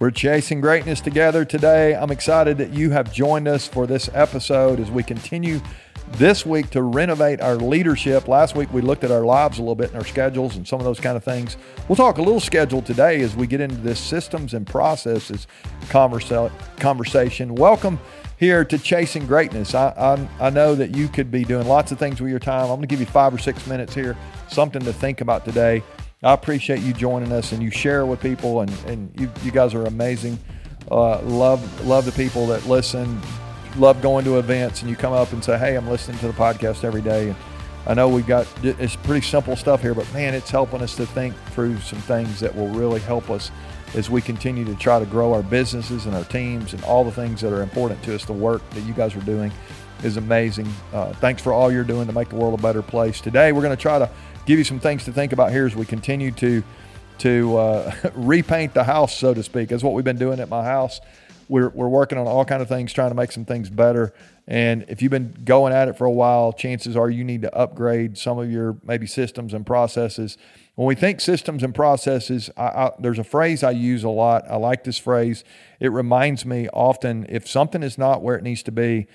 We're chasing greatness together today. I'm excited that you have joined us for this episode as we continue this week to renovate our leadership. Last week, we looked at our lives a little bit and our schedules and some of those kind of things. We'll talk a little schedule today as we get into this systems and processes conversation. Welcome here to Chasing Greatness. I know that you could be doing lots of things with your time. I'm going to give you 5 or 6 minutes here, something to think about today. I appreciate you joining us, and you share with people, and you guys are amazing. Love the people that listen. Love going to events, and you come up and say, hey, I'm listening to the podcast every day. And I know we've got, it's pretty simple stuff here, but man, it's helping us to think through some things that will really help us as we continue to try to grow our businesses and our teams and all the things that are important to us. The work that you guys are doing is amazing. Thanks for all you're doing to make the world a better place. Today, we're going to try to give you some things to think about here as we continue to repaint the house, so to speak. That's what we've been doing at my house. We're working on all kinds of things, trying to make some things better. And if you've been going at it for a while, chances are you need to upgrade some of your maybe systems and processes. When we think systems and processes, there's a phrase I use a lot. I like this phrase. It reminds me often, if something is not where it needs to be,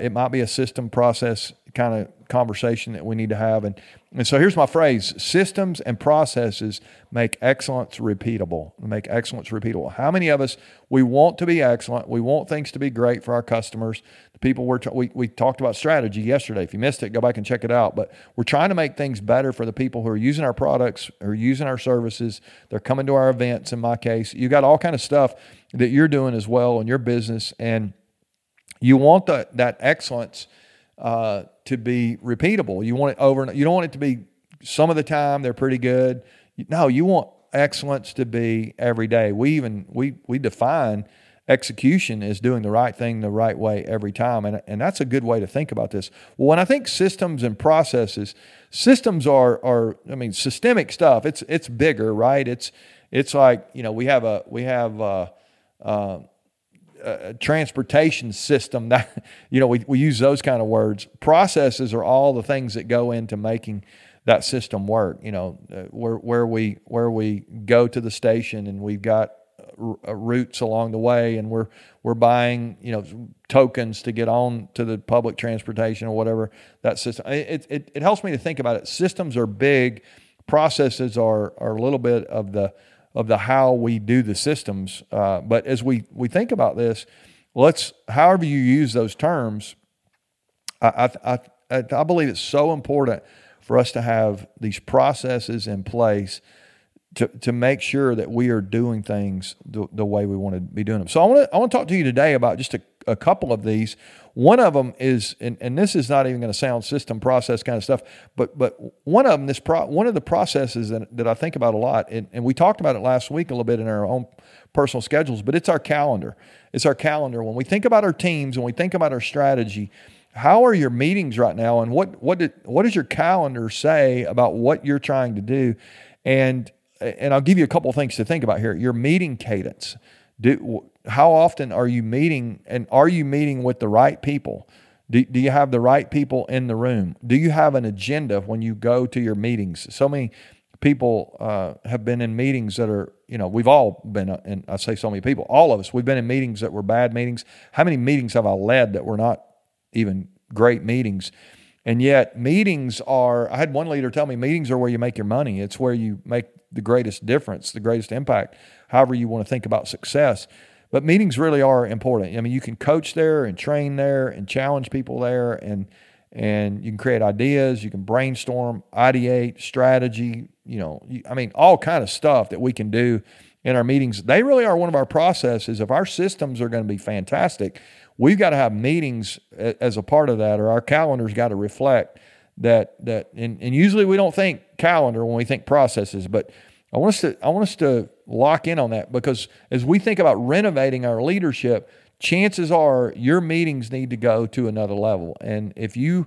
it might be a system process kind of conversation that we need to have. And so here's my phrase: systems and processes make excellence repeatable. Make excellence repeatable. How many of us, we want to be excellent. We want things to be great for our customers. The people we talked about strategy yesterday. If you missed it, go back and check it out. But we're trying to make things better for the people who are using our products, who are using our services. They're coming to our events. In my case, you got all kind of stuff that you're doing as well in your business, and you want that excellence to be repeatable. You want it over. You don't want it to be some of the time they're pretty good. No, you want excellence to be every day. We define execution as doing the right thing the right way every time, and that's a good way to think about this. Well, when I think systems and processes, systems are systemic stuff. It's bigger, right? It's like, we have a transportation system that, we use those kind of words. Processes are all the things that go into making that system work. Where we go to the station, and we've got routes along the way, and we're buying, tokens to get on to the public transportation or whatever that system. It helps me to think about it. Systems are big. Processes are a little bit of the how we do the systems. But as we think about this, however you use those terms, I believe it's so important for us to have these processes in place to make sure that we are doing things the way we want to be doing them. So I want to talk to you today about just a couple of these. One of them is, and this is not even going to sound system process kind of stuff, but one of them, one of the processes that I think about a lot, and we talked about it last week a little bit in our own personal schedules, but it's our calendar. It's our calendar. When we think about our teams, when we think about our strategy, how are your meetings right now, and what does your calendar say about what you're trying to do? And I'll give you a couple of things to think about here. Your meeting cadence. How often are you meeting, and are you meeting with the right people? Do you have the right people in the room? Do you have an agenda when you go to your meetings? So many people have been in meetings that are, we've all been, and I say so many people, all of us, we've been in meetings that were bad meetings. How many meetings have I led that were not even great meetings? And yet I had one leader tell me, meetings are where you make your money. It's where you make the greatest difference, the greatest impact, however you want to think about success. But meetings really are important. You can coach there and train there and challenge people there, and you can create ideas, you can brainstorm, ideate, strategy, all kind of stuff that we can do in our meetings. They really are one of our processes. If our systems are going to be fantastic, we've got to have meetings as a part of that, or our calendar's got to reflect that and usually we don't think calendar when we think processes, but I want us to lock in on that, because as we think about renovating our leadership, chances are your meetings need to go to another level. And if you're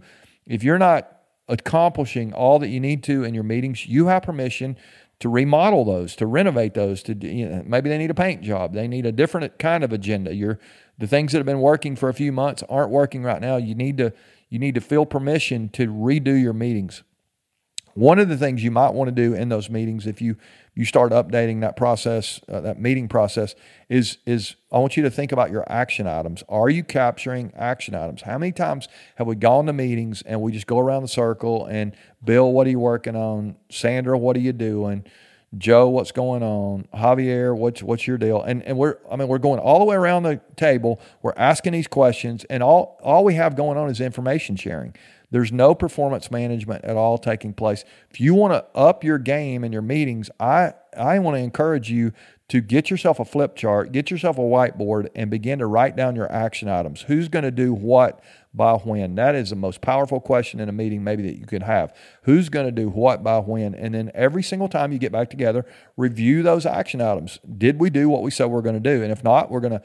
not accomplishing all that you need to in your meetings, you have permission to remodel those, to renovate those, maybe they need a paint job. They need a different kind of agenda. The things that have been working for a few months aren't working right now. You need to feel permission to redo your meetings. One of the things you might want to do in those meetings, if you start updating that process, that meeting process, is I want you to think about your action items. Are you capturing action items? How many times have we gone to meetings and we just go around the circle and Bill, what are you working on? Sandra, what are you doing? Joe, what's going on? Javier, what's your deal? And we're going all the way around the table. We're asking these questions, and all we have going on is information sharing. There's no performance management at all taking place. If you want to up your game in your meetings, I want to encourage you to get yourself a flip chart, get yourself a whiteboard, and begin to write down your action items. Who's going to do what by when? That is the most powerful question in a meeting maybe that you could have. Who's going to do what by when? And then every single time you get back together, review those action items. Did we do what we said we're going to do? And if not, we're going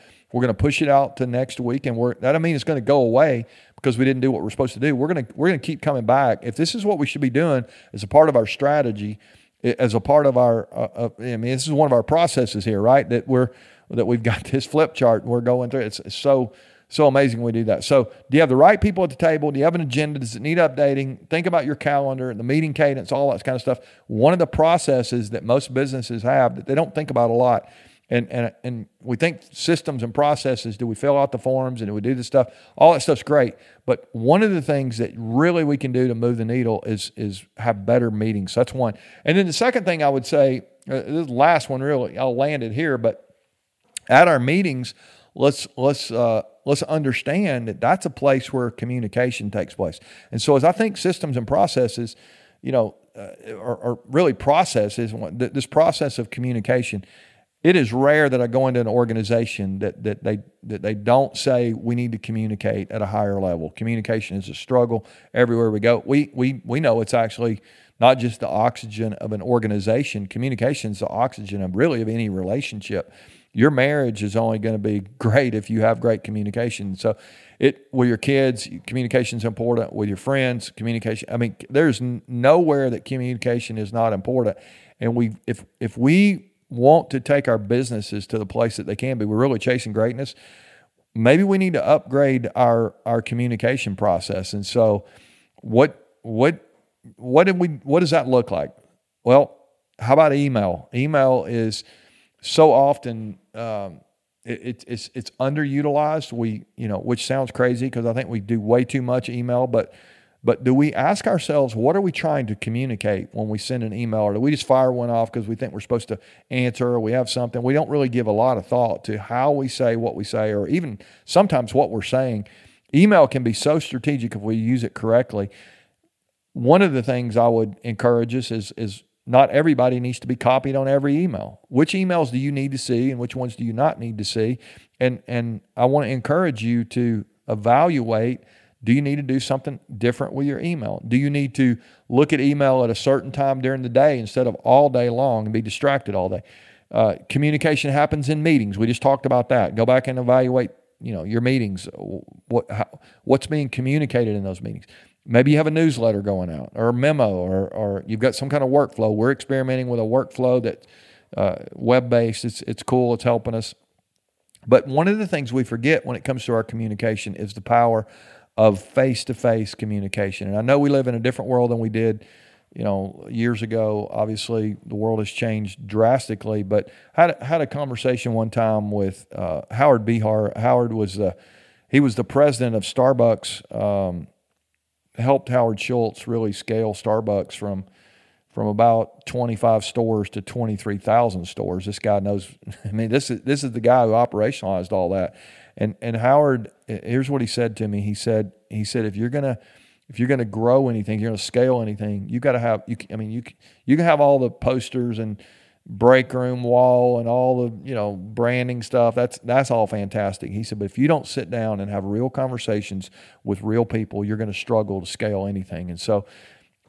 to push it out to next week, and that'll mean it's going to go away because we didn't do what we're supposed to do. We're going to keep coming back. If this is what we should be doing as a part of our strategy, as a part of our, this is one of our processes here, right? That we've got this flip chart and we're going through. It's so amazing we do that. So do you have the right people at the table? Do you have an agenda? Does it need updating? Think about your calendar, the meeting cadence, all that kind of stuff. One of the processes that most businesses have that they don't think about a lot, and we think systems and processes, do we fill out the forms and do we do this stuff? All that stuff's great. But one of the things that really we can do to move the needle is have better meetings. That's one. And then the second thing I would say, this last one really, I'll land it here, but at our meetings, let's understand that that's a place where communication takes place. And so as I think systems and processes, or really processes, this process of communication, it is rare that I go into an organization that they don't say we need to communicate at a higher level. Communication is a struggle everywhere we go. We know it's actually not just the oxygen of an organization. Communication is the oxygen of any relationship. Your marriage is only going to be great if you have great communication. So with your kids, communication is important. With your friends, communication. I mean, there's nowhere that communication is not important. And if we want to take our businesses to the place that they can be, we're really chasing greatness, maybe we need to upgrade our communication process. And so what does that look like? Well, how about email? Email is so often, it's underutilized. Which sounds crazy because I think we do way too much email, but do we ask ourselves, what are we trying to communicate when we send an email? Or do we just fire one off because we think we're supposed to answer or we have something? We don't really give a lot of thought to how we say what we say or even sometimes what we're saying. Email can be so strategic if we use it correctly. One of the things I would encourage us is not everybody needs to be copied on every email. Which emails do you need to see and which ones do you not need to see? And I want to encourage you to evaluate. Do you need to do something different with your email? Do you need to look at email at a certain time during the day instead of all day long and be distracted all day? Communication happens in meetings. We just talked about that. Go back and evaluate, your meetings. What's being communicated in those meetings? Maybe you have a newsletter going out or a memo or you've got some kind of workflow. We're experimenting with a workflow that's web-based. It's cool. It's helping us. But one of the things we forget when it comes to our communication is the power of face-to-face communication. And I know we live in a different world than we did, years ago. Obviously, the world has changed drastically, but I had a conversation one time with Howard Behar. Howard was the president of Starbucks, helped Howard Schultz really scale Starbucks from about 25 stores to 23,000 stores. This guy knows, this is the guy who operationalized all that. And Howard, here's what he said to me. He said, if you're gonna grow anything, you're gonna scale anything, you got to have. You can have all the posters and break room wall and all the branding stuff. That's all fantastic. He said, but if you don't sit down and have real conversations with real people, you're gonna struggle to scale anything. And so,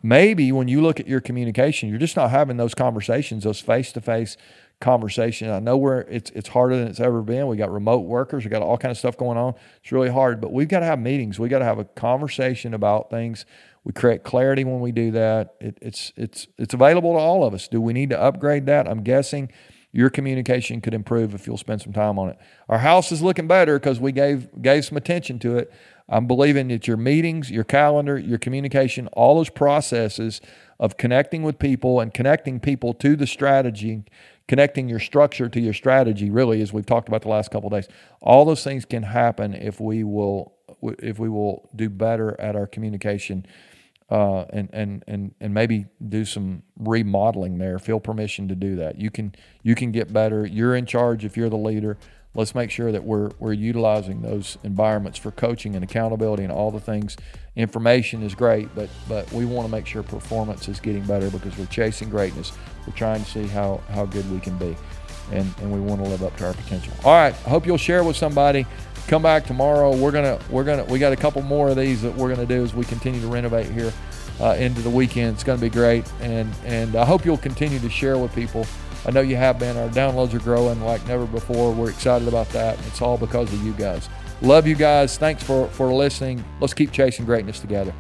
maybe when you look at your communication, you're just not having those conversations, those face-to-face conversations. I know it's harder than it's ever been. We got remote workers. We got all kind of stuff going on. It's really hard, but we've got to have meetings. We got to have a conversation about things. We create clarity when we do that. It's available to all of us. Do we need to upgrade that? I'm guessing Your communication could improve if you'll spend some time on it. Our house is looking better because we gave some attention to it. I'm believing that your meetings, your calendar, your communication, all those processes of connecting with people and connecting people to the strategy, connecting your structure to your strategy, really, as we've talked about the last couple of days, all those things can happen if we will do better at our communication. And maybe do some remodeling there. Feel permission to do that. You can get better. You're in charge if you're the leader. Let's make sure that we're utilizing those environments for coaching and accountability and all the things. Information is great, but we want to make sure performance is getting better because we're chasing greatness. We're trying to see how good we can be, and we want to live up to our potential. All right, I hope you'll share with somebody. Come back tomorrow. We got a couple more of these that we're gonna do as we continue to renovate here into the weekend. It's gonna be great, and I hope you'll continue to share with people. I know you have been. Our downloads are growing like never before. We're excited about that. It's all because of you guys. Love you guys. Thanks for listening. Let's keep chasing greatness together.